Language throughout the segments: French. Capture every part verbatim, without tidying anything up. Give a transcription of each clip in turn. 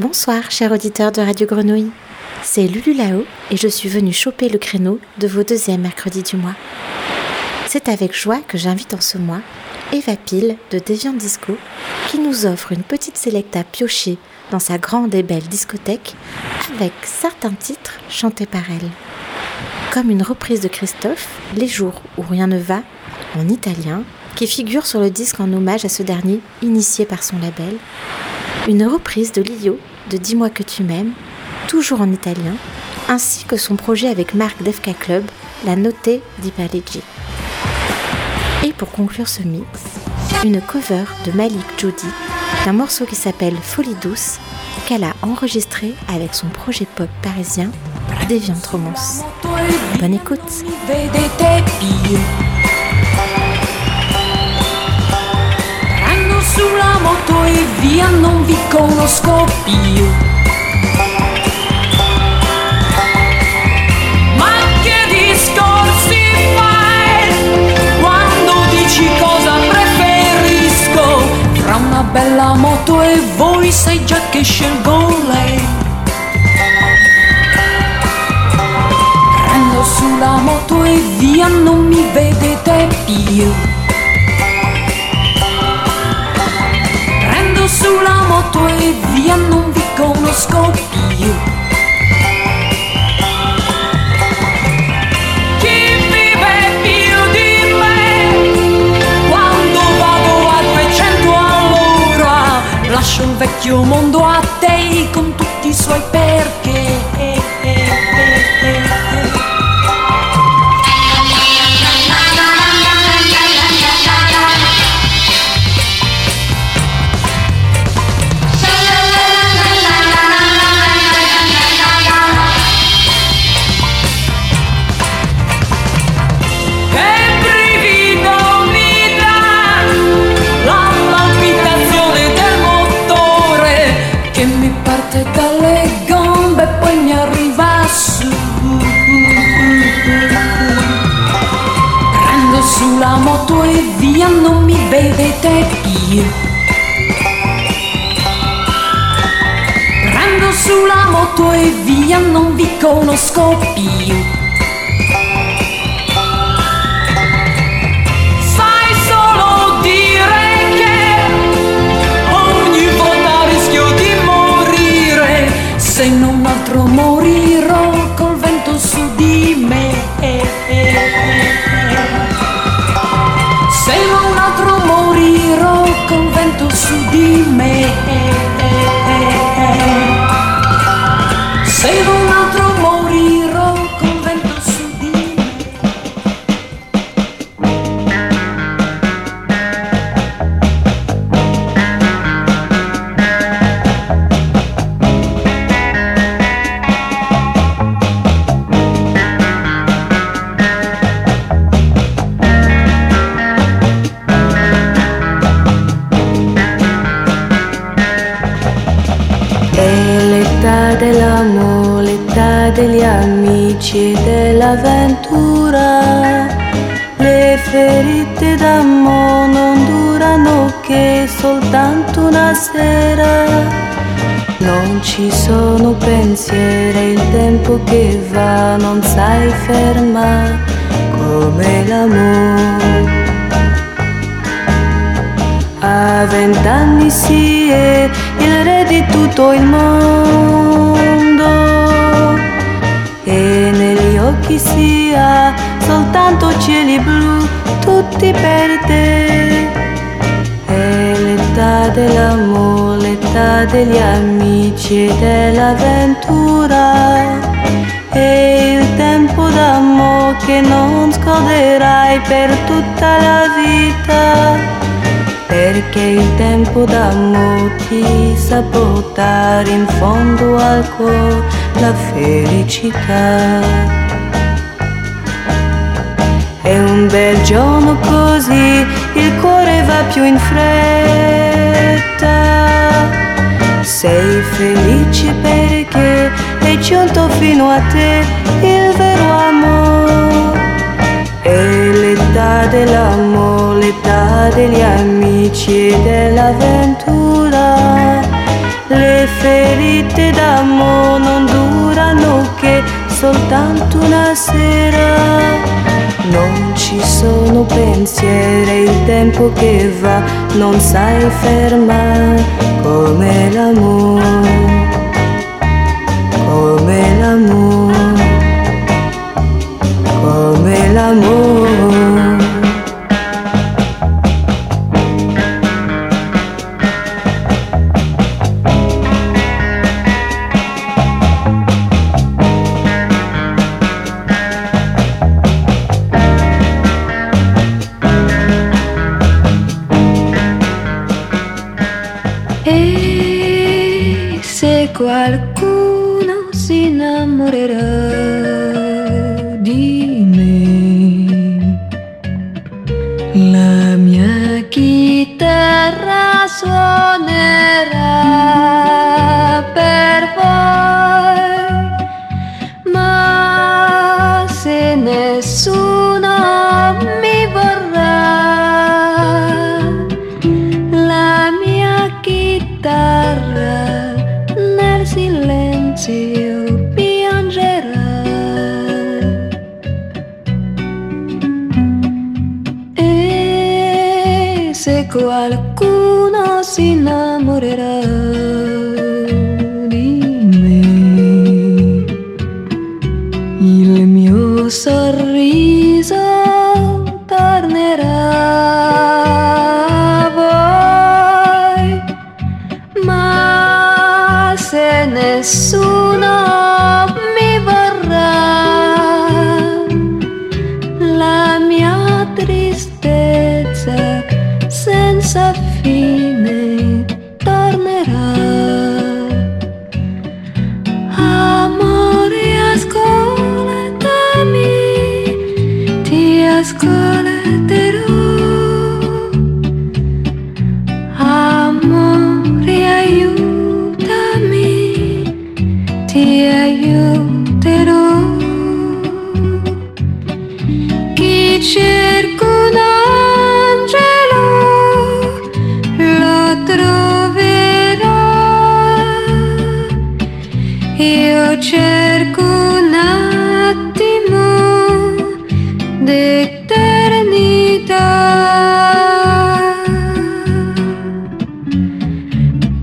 Bonsoir chers auditeurs de Radio Grenouille, c'est Lulu Lao et je suis venue choper le créneau de vos deuxièmes mercredis du mois. C'est avec joie que j'invite en ce mois Eva Pille de Deviant Disco qui nous offre une petite sélecta piochée dans sa grande et belle discothèque avec certains titres chantés par elle. Comme une reprise de Christophe, Les jours où rien ne va, en italien, qui figure sur le disque en hommage à ce dernier initié par son label. Une reprise de Lio, de Dis-moi que tu m'aimes, toujours en italien, ainsi que son projet avec Marc DeFka Club, La Notée Dipallegi. Et pour conclure ce mix, une cover de Malik Djoudi, d'un morceau qui s'appelle Folie douce, qu'elle a enregistré avec son projet pop parisien Deviant Romance. Bonne écoute. Ranno sulla moto e via, non vi conosco più. Ma che discorsi fai quando dici cosa preferisco? Tra una bella moto e voi sai già che scelgo lei. Sulla moto e via non mi vedete più. Prendo sulla moto e via non vi conosco più. Chi vive più di me? Quando vado a trecento all'ora lascio il vecchio mondo a te con tutti i suoi perché. Sulla moto e via non mi vedete più. Prendo sulla moto e via non vi conosco più. Fai solo dire che ogni volta rischio di morire, se non altro morirò col vento su di me. Se non altro morirò col vento su di me. Se non altro morirò col vento su di me. Dell'amore, l'età degli amici e dell'avventura. Le ferite d'amore non durano che soltanto una sera. Non ci sono pensieri, il tempo che va non sai fermare come l'amore. A vent'anni si è il re di tutto il mondo e negli occhi si ha soltanto cieli blu, tutti per te. È l'età dell'amore, l'età degli amici e dell'avventura. E il tempo d'amore che non scorderai per tutta la vita. Perché il tempo d'amore ti sa portare in fondo al cuore la felicità. E un bel giorno così il cuore va più in fretta. Sei felice perché è giunto fino a te il vero amore. E l'età dell'amore, l'età degli amici e dell'avventura. le ferite d'amore non durano che soltanto una sera. Non ci sono pensieri, il tempo che va non sai fermare, come l'amore, come l'amore, come l'amore. E se qualcuno si innamorerà di me, la mia chitarra suonerà per voi, ma se nessuno mi vorrà, la mia chitarra nel silenzio piangerà. E se qualcuno si innamorerà di me, il mio sorriso tornerà a voi, ma se nessuno mi vorrà, la mia tristezza senza fine tornerà. Amore, ascoltami, ti ascolterò. Amore, aiutami, ti aiuterò. Chi cerca un angelo lo troverà. Io cerco un attimo d'eternità.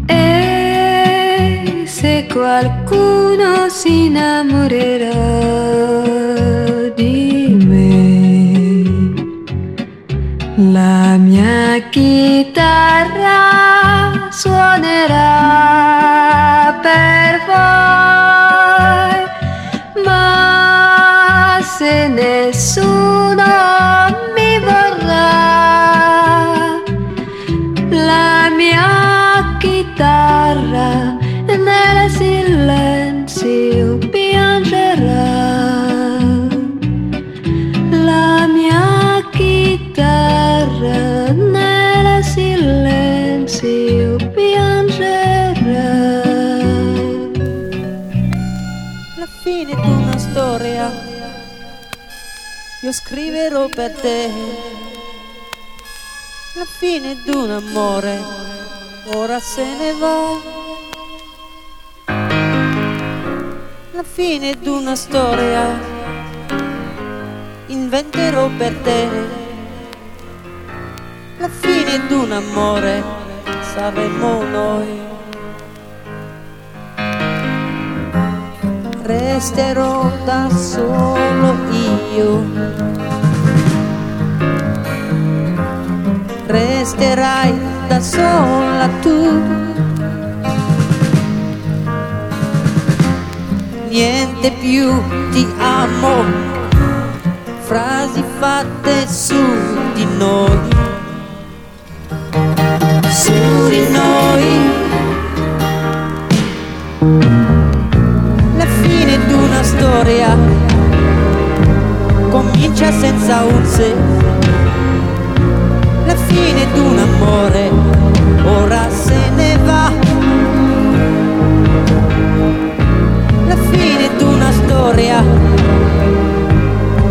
E se qualcuno si innamorerà di me, la mia chitarra suonerà per voi, ma se nessuno mi vorrà, la mia chitarra nel silenzio piangerà. La mia chitarra nel silenzio piangerà. La fine di una storia io scriverò per te, la fine di un amore ora se ne va, la fine di una storia inventerò per te, la fine di un amore saremo noi. Resterò da solo io, resterai da sola tu, niente più ti amo, frasi fatte su di noi, su di noi. La storia comincia senza un se, la fine d'un amore ora se ne va, la fine d'una storia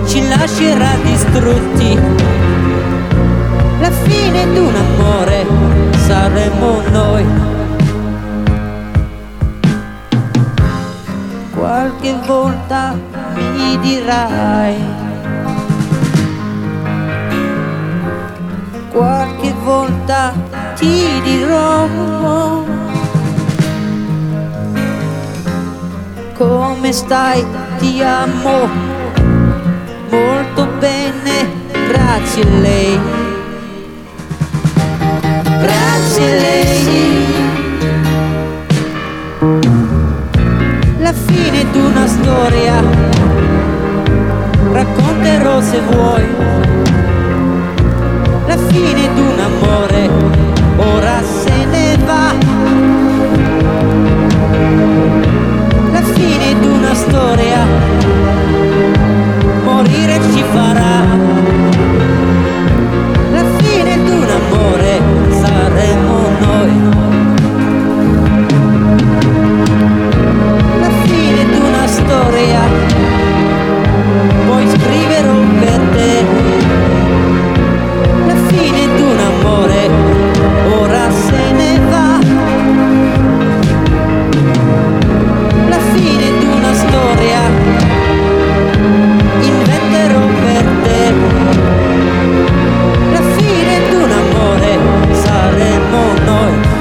ci lascerà distrutti, la fine d'un amore saremo noi. volta mi dirai, qualche volta ti dirò come stai, ti amo molto bene, grazie a lei, grazie a lei. La fine d'una storia racconterò se vuoi, la fine d'un amore ora se ne va, la fine d'una storia morire ci farà, la fine d'un amore saremo noi. Storia, poi scriverò per te, la fine d'un amore ora se ne va, la fine d'una storia inventerò per te, la fine d'un amore saremo noi.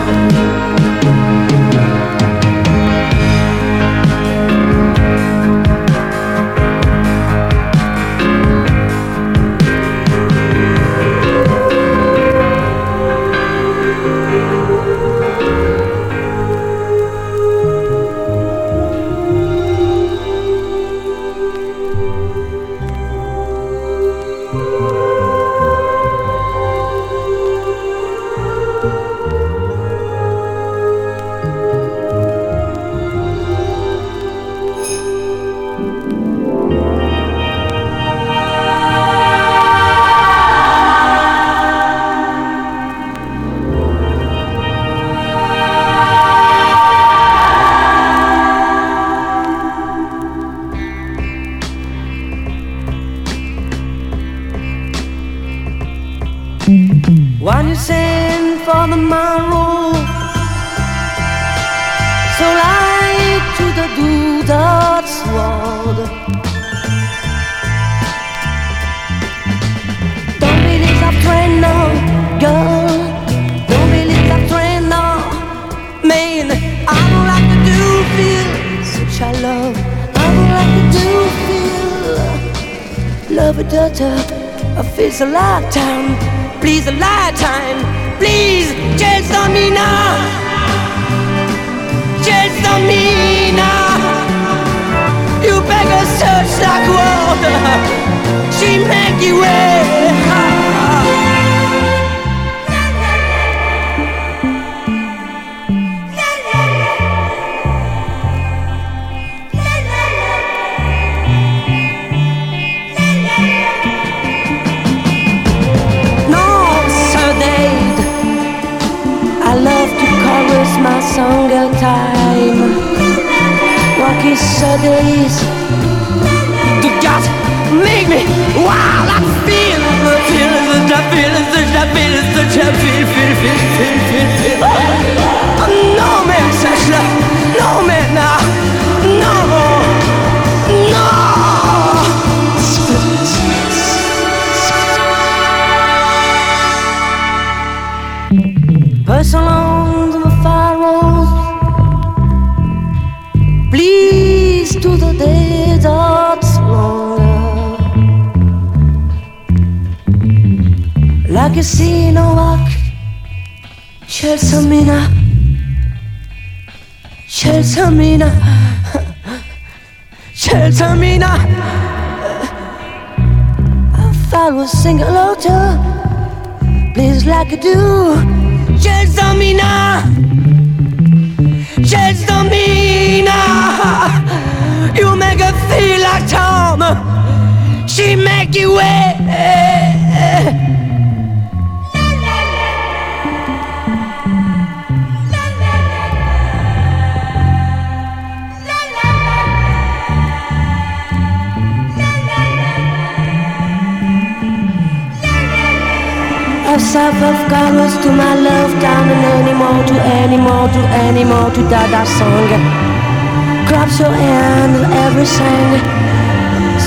drops your hand on everything.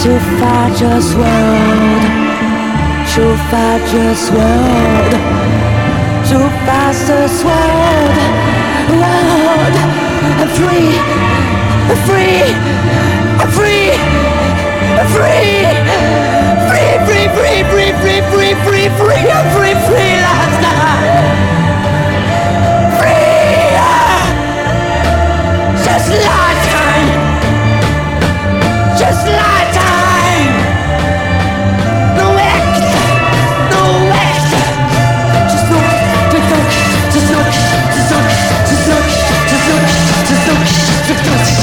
So far, just world. So far, just world. So fast, just world. World. I'm free. I'm free. I'm free. I'm free. Free, free, free, free, free, free, free, free. I'm free, free, last night. Just last time, just last time. No act, no act. Just look, just look, just look, just look, just look, just look, just look, just look, just look.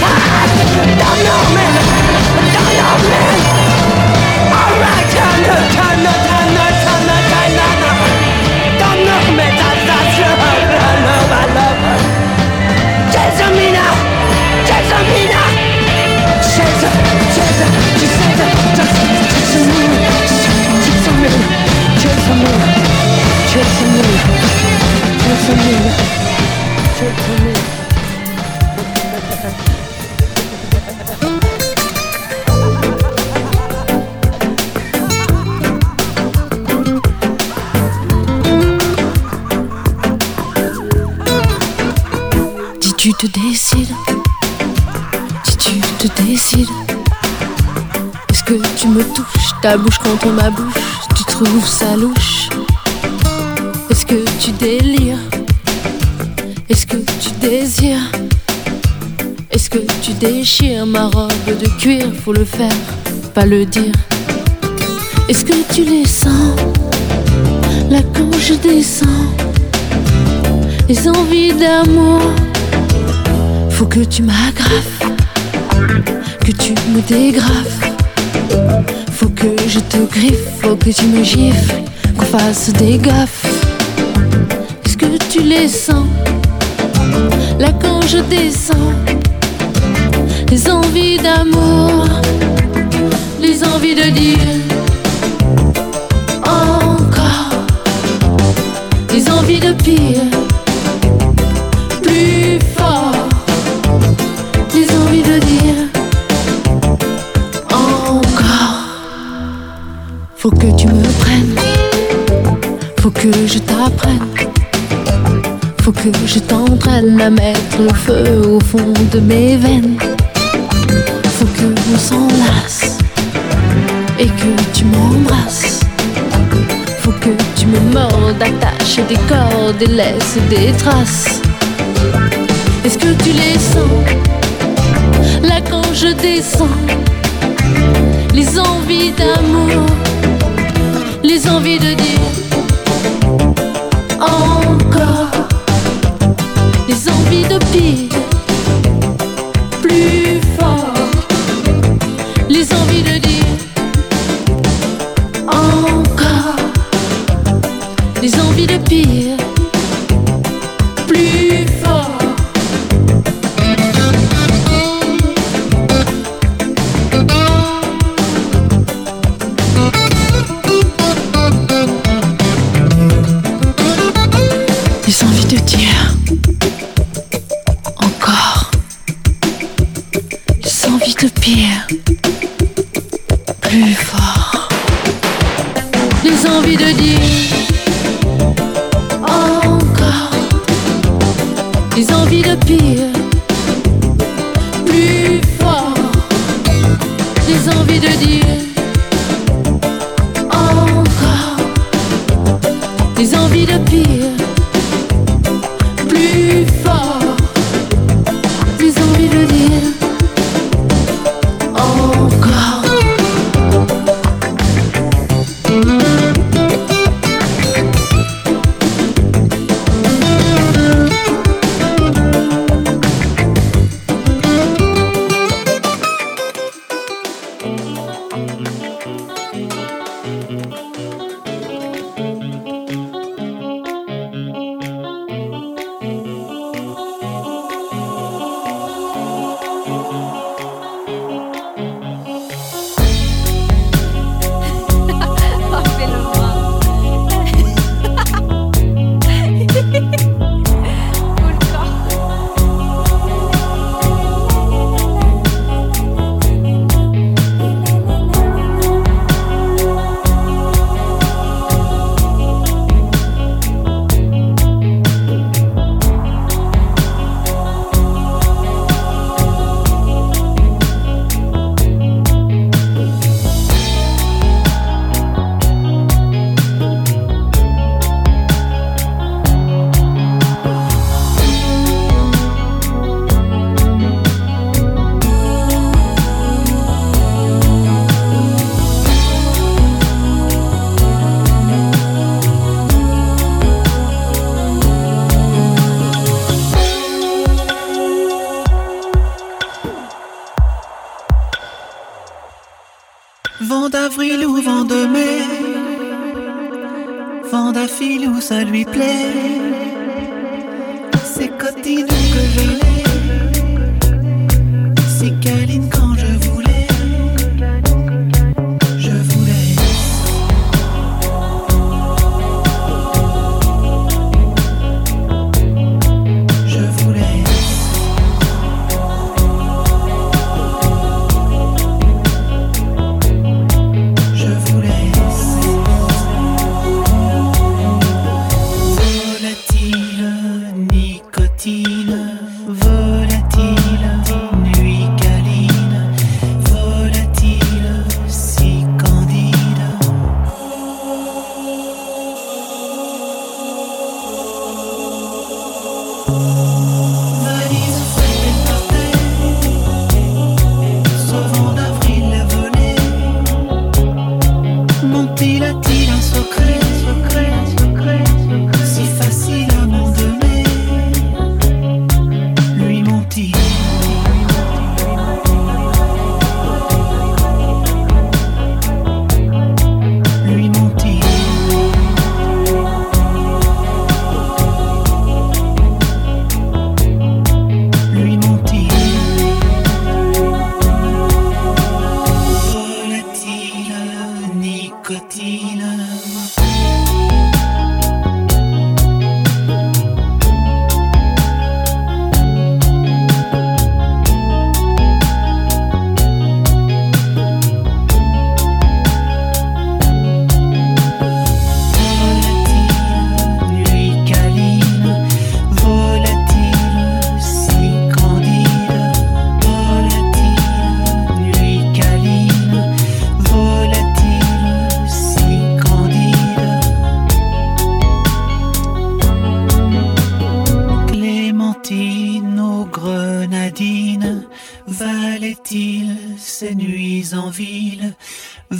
I don't know, man. I don't know, man. All right, turn up, turn up, turn up, turn up, turn up. Don't know, man. That's that's your love, I love. Jezamina, Jezamina, Jezam, Jezam, Jezam, Jezam, Jezamina, Jezamina, Jezamina, Jezamina, Jezamina, Jezamina. Si tu te décides, si tu te décides, est-ce que tu me touches, ta bouche contre ma bouche, tu trouves ça louche? Est-ce que tu délires? Est-ce que tu désires? Est-ce que tu déchires ma robe de cuir? Faut le faire, pas le dire. Est-ce que tu les sens, là quand je descends, les envies d'amour? Faut que tu m'agrafes, que tu me dégrafes. Faut que je te griffe, faut que tu me gifles, qu'on fasse des gaffes. Est-ce que tu les sens, là quand je descends, les envies d'amour, les envies de dire encore, les envies de pire, plus fort. J'ai envie de dire encore. Faut que tu me prennes, faut que je t'apprenne, faut que je t'entraîne à mettre le feu au fond de mes veines. Faut que on s'enlace et que tu m'embrasses. Faut que tu me mordes, attache des cordes et laisse des traces. Est-ce que tu les sens? Là quand je descends, les envies d'amour, les envies de dire encore, les envies de pire, plus fort, les envies de dire encore, les envies de pire, plus fort. vend à fil où ça lui plaît. C'est Cotine que je l'ai, c'est câline quand je voulais.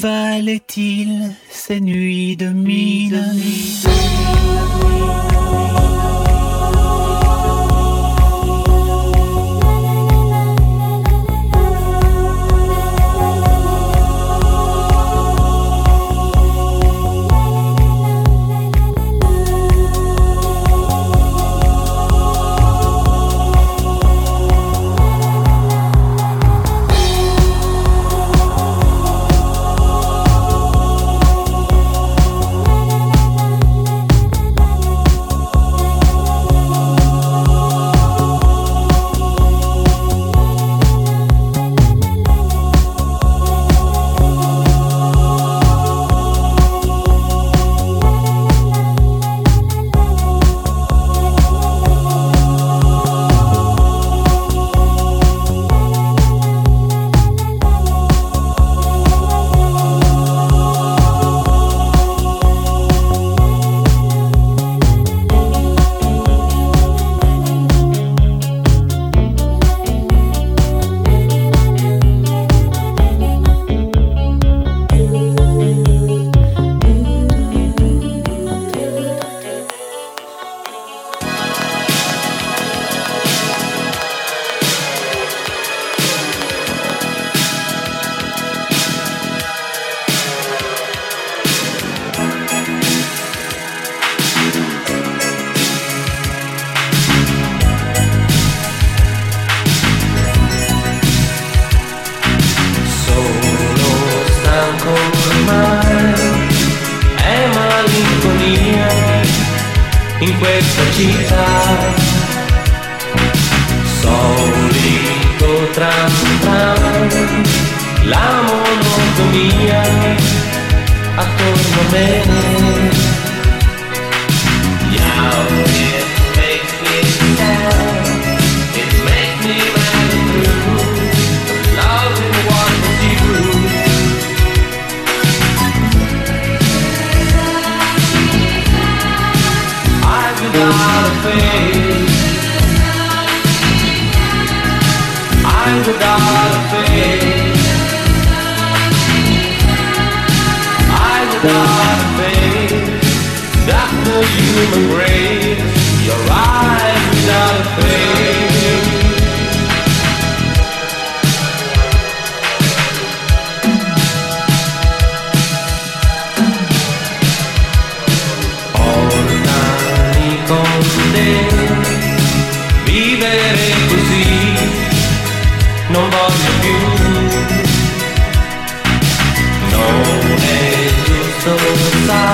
Valait-il ces nuits de mine?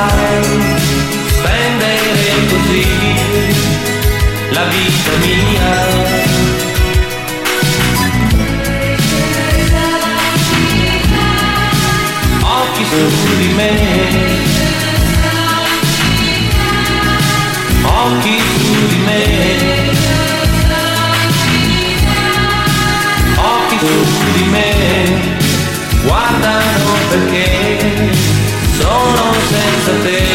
sai, spendere così la vita mia. Occhi su di me, occhi su di me, occhi su di me, guardano perché sono senza te.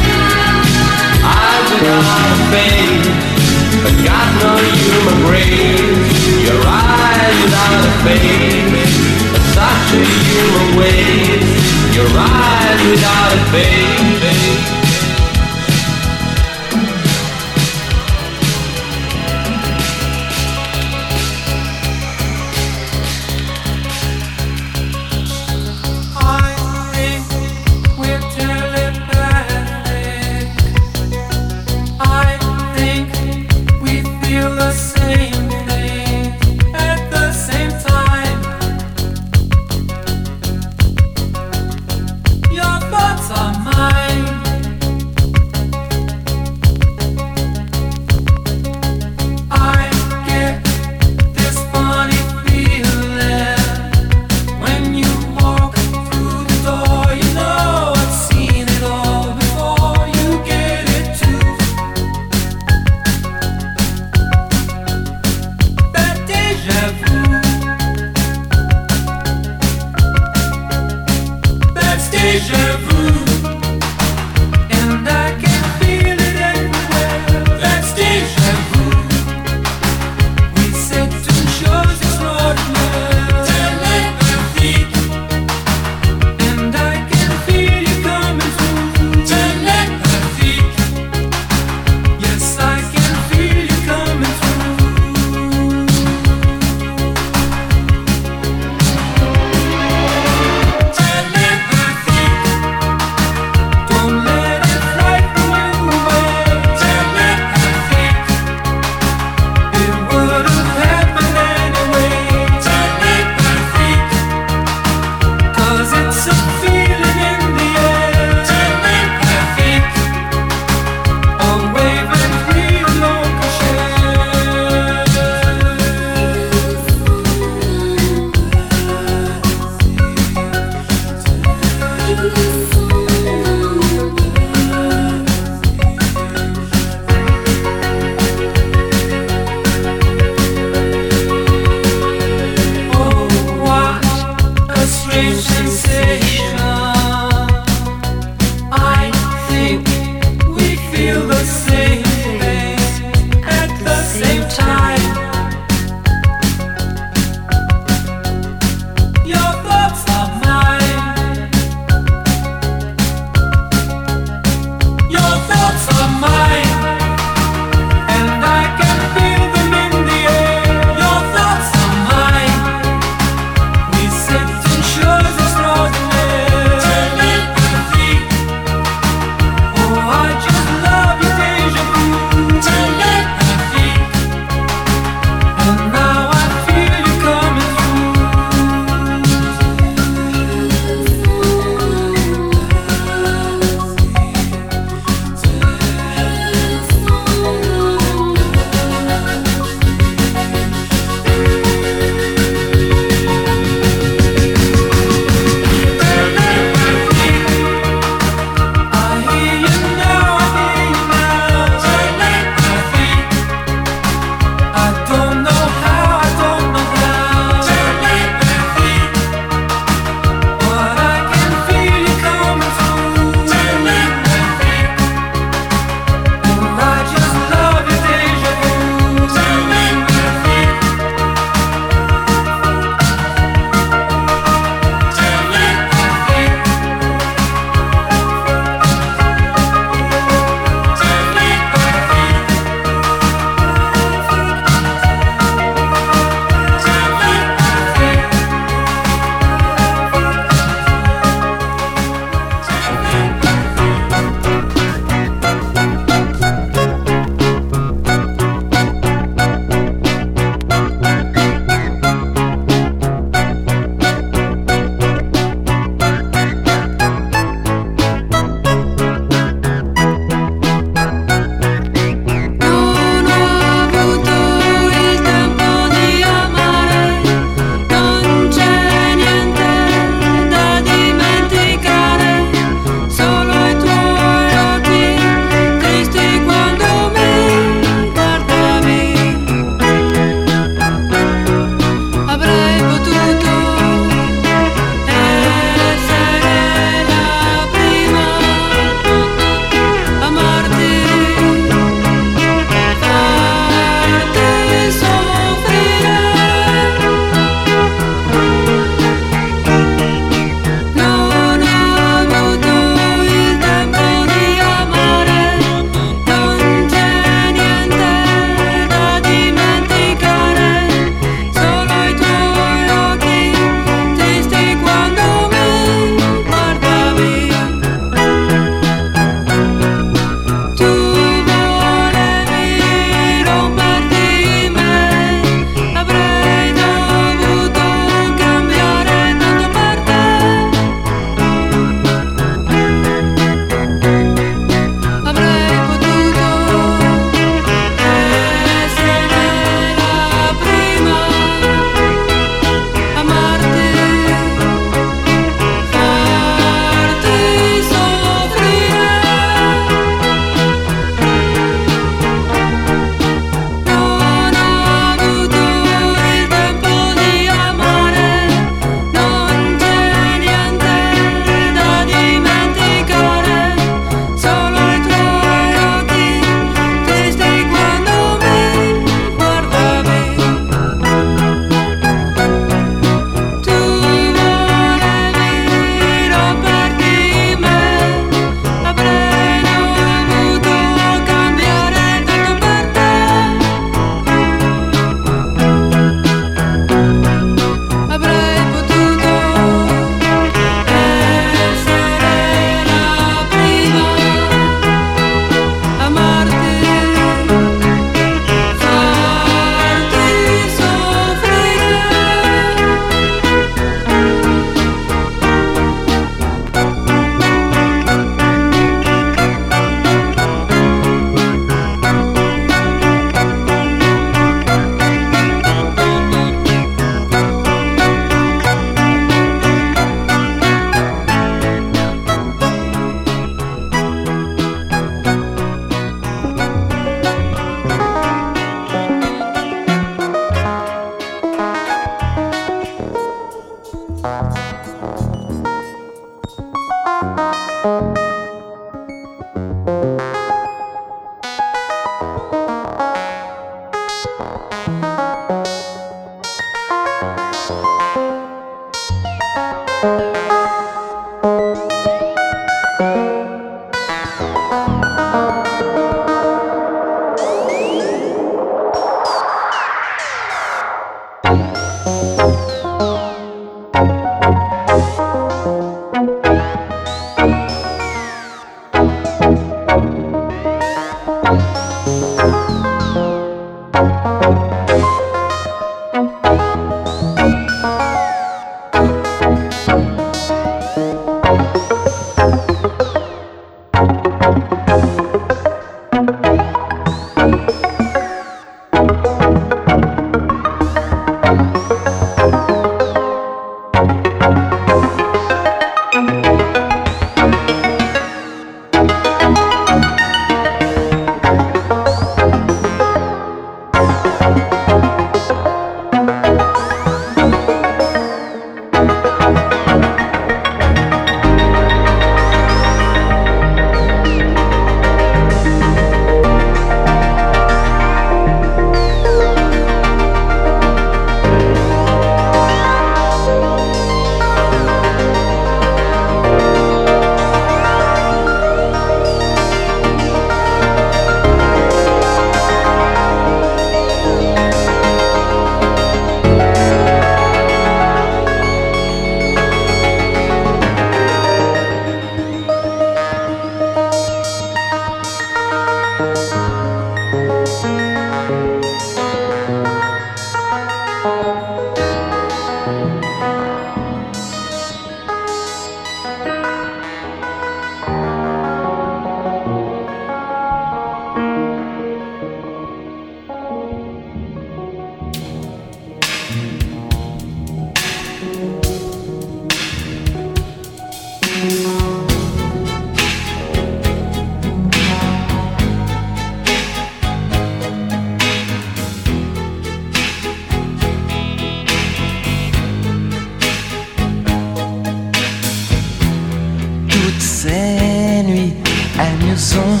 sont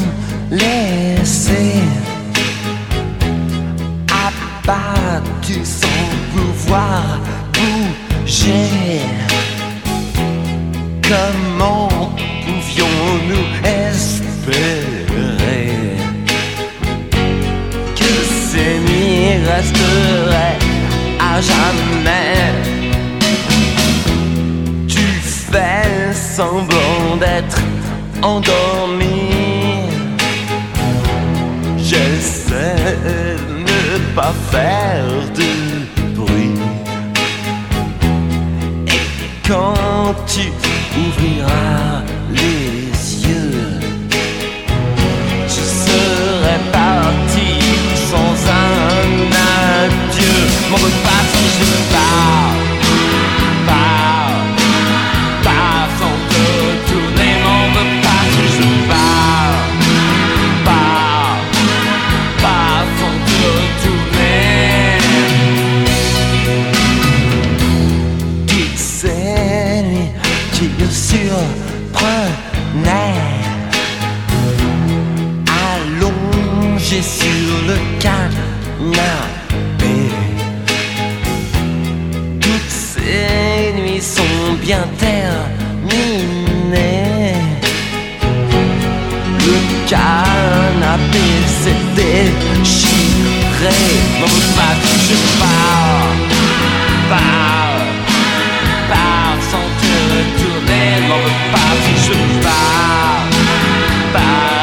laissés abattus sans pouvoir bouger. Comment pouvions-nous espérer que ces nids resteraient à jamais? Tu fais semblant d'être endormi. J'essaie de ne pas faire de bruit. Et quand tu ouvriras les yeux, je serai parti sans un adieu. M'en veux pas si je pars, pars, pars sans te tourner. M'en veux pas si je pars, pars, pars sans te tourner. Toutes ces nuits qui nous surprenaient, allongés sur le canapé. Toutes ces nuits sont bien terminées. Le canapé s'est déchiré. M'en veux pas si je pars, pars, pars sans te tourner. M'en veux pas si je pars, pars.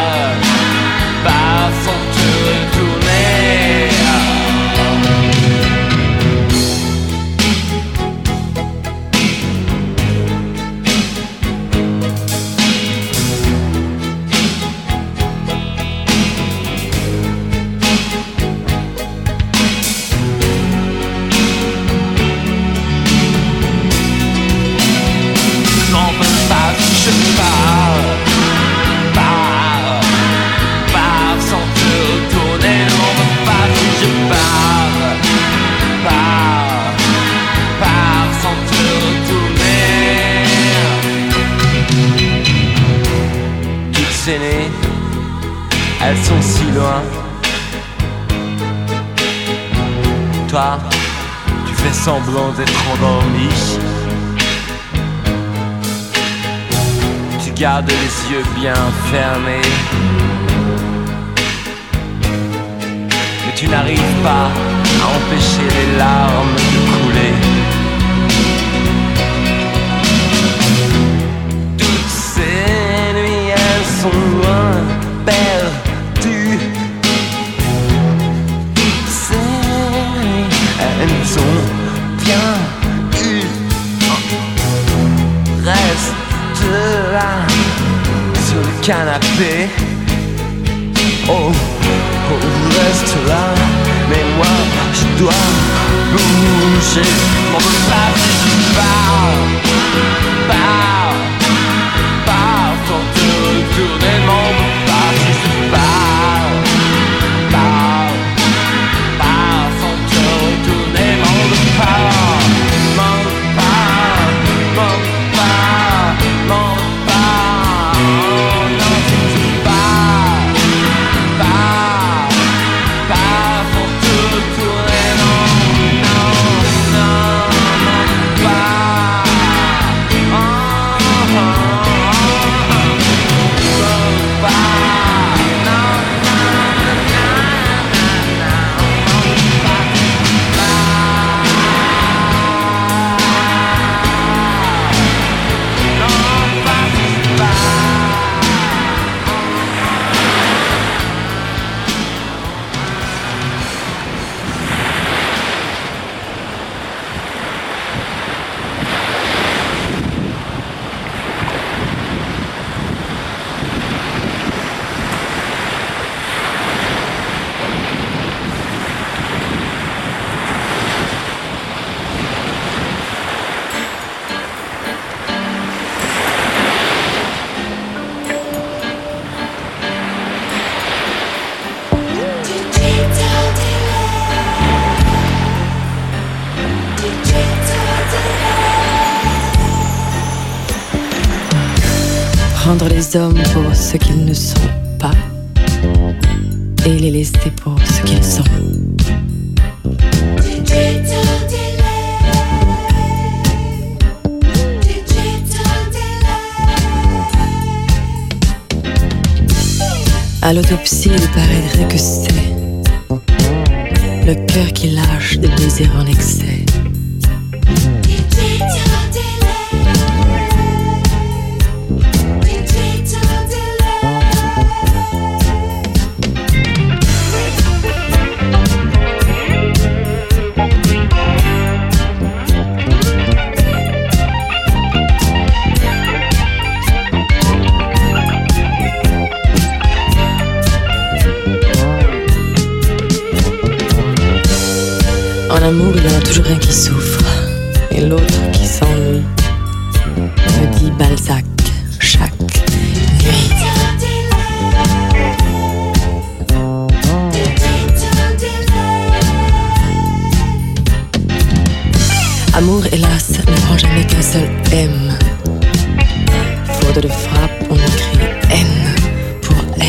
Elles sont si loin. Toi, tu fais semblant d'être endormi. Tu gardes les yeux bien fermés, mais tu n'arrives pas à empêcher les larmes de couler. Toutes ces nuits, elles sont loin. Sont bien eu. Reste là sur le canapé. Oh, oh, reste là. Mais moi, je dois bouger. M'en veux pas si je pars, pars, pars sans te retourner. M'en veux pas si je pars, pars. Rendre les hommes pour ce qu'ils ne sont pas et les laisser pour ce qu'ils sont. À l'autopsie, il paraîtrait que c'est le cœur qui lâche des désirs en excès. En amour, il y en a toujours un qui souffre et l'autre qui s'ennuie, me dit Balzac chaque nuit. Amour, hélas, ne prend jamais qu'un seul M. Faute de frappe, on écrit N pour M.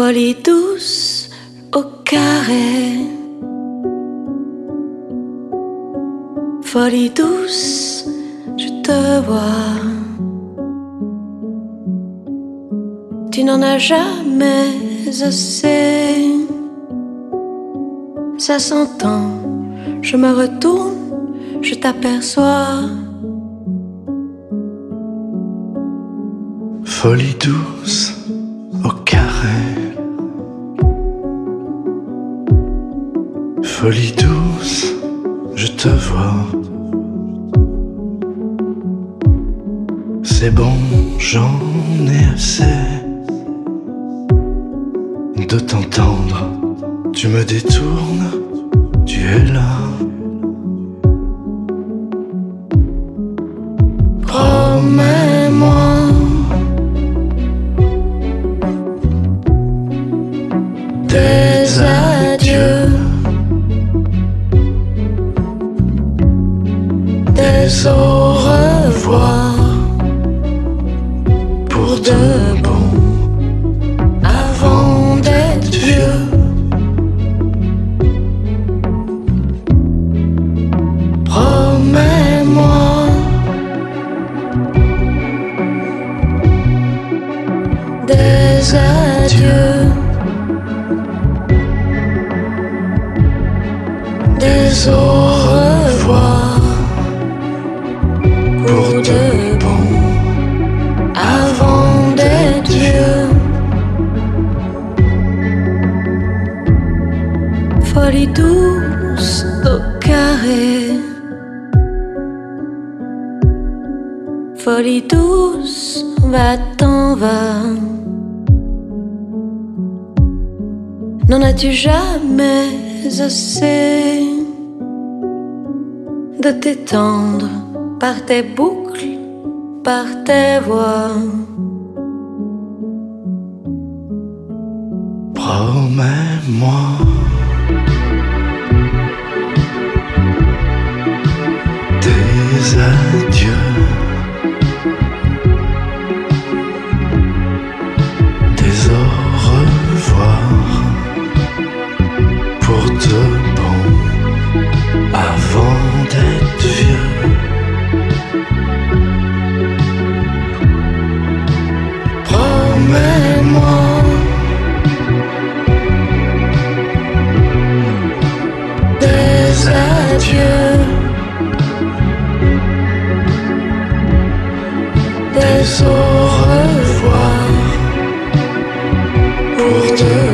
folle et douce au carré, folle et douce, je te vois. Tu n'en as jamais assez. Ça s'entend, je me retourne, je t'aperçois. Folie douce au carré, folie douce, je te vois. C'est bon, j'en ai assez de t'entendre. Tu me détournes, tu es là. Promets-moi, des adieux, des au revoir, pour de bon, avant d'être vieux. Promets-moi, des adieux, des au revoir, pour de bon, avant d'être vieux. Folie douce au carré, folie douce, va-t'en, va. N'en as-tu jamais assez de t'étendre par tes boucles, par tes voix? Promets-moi, des adieux, des au revoir, pour de bon, avant d'être vieux. Promets-moi, des adieux, des au revoir, pour de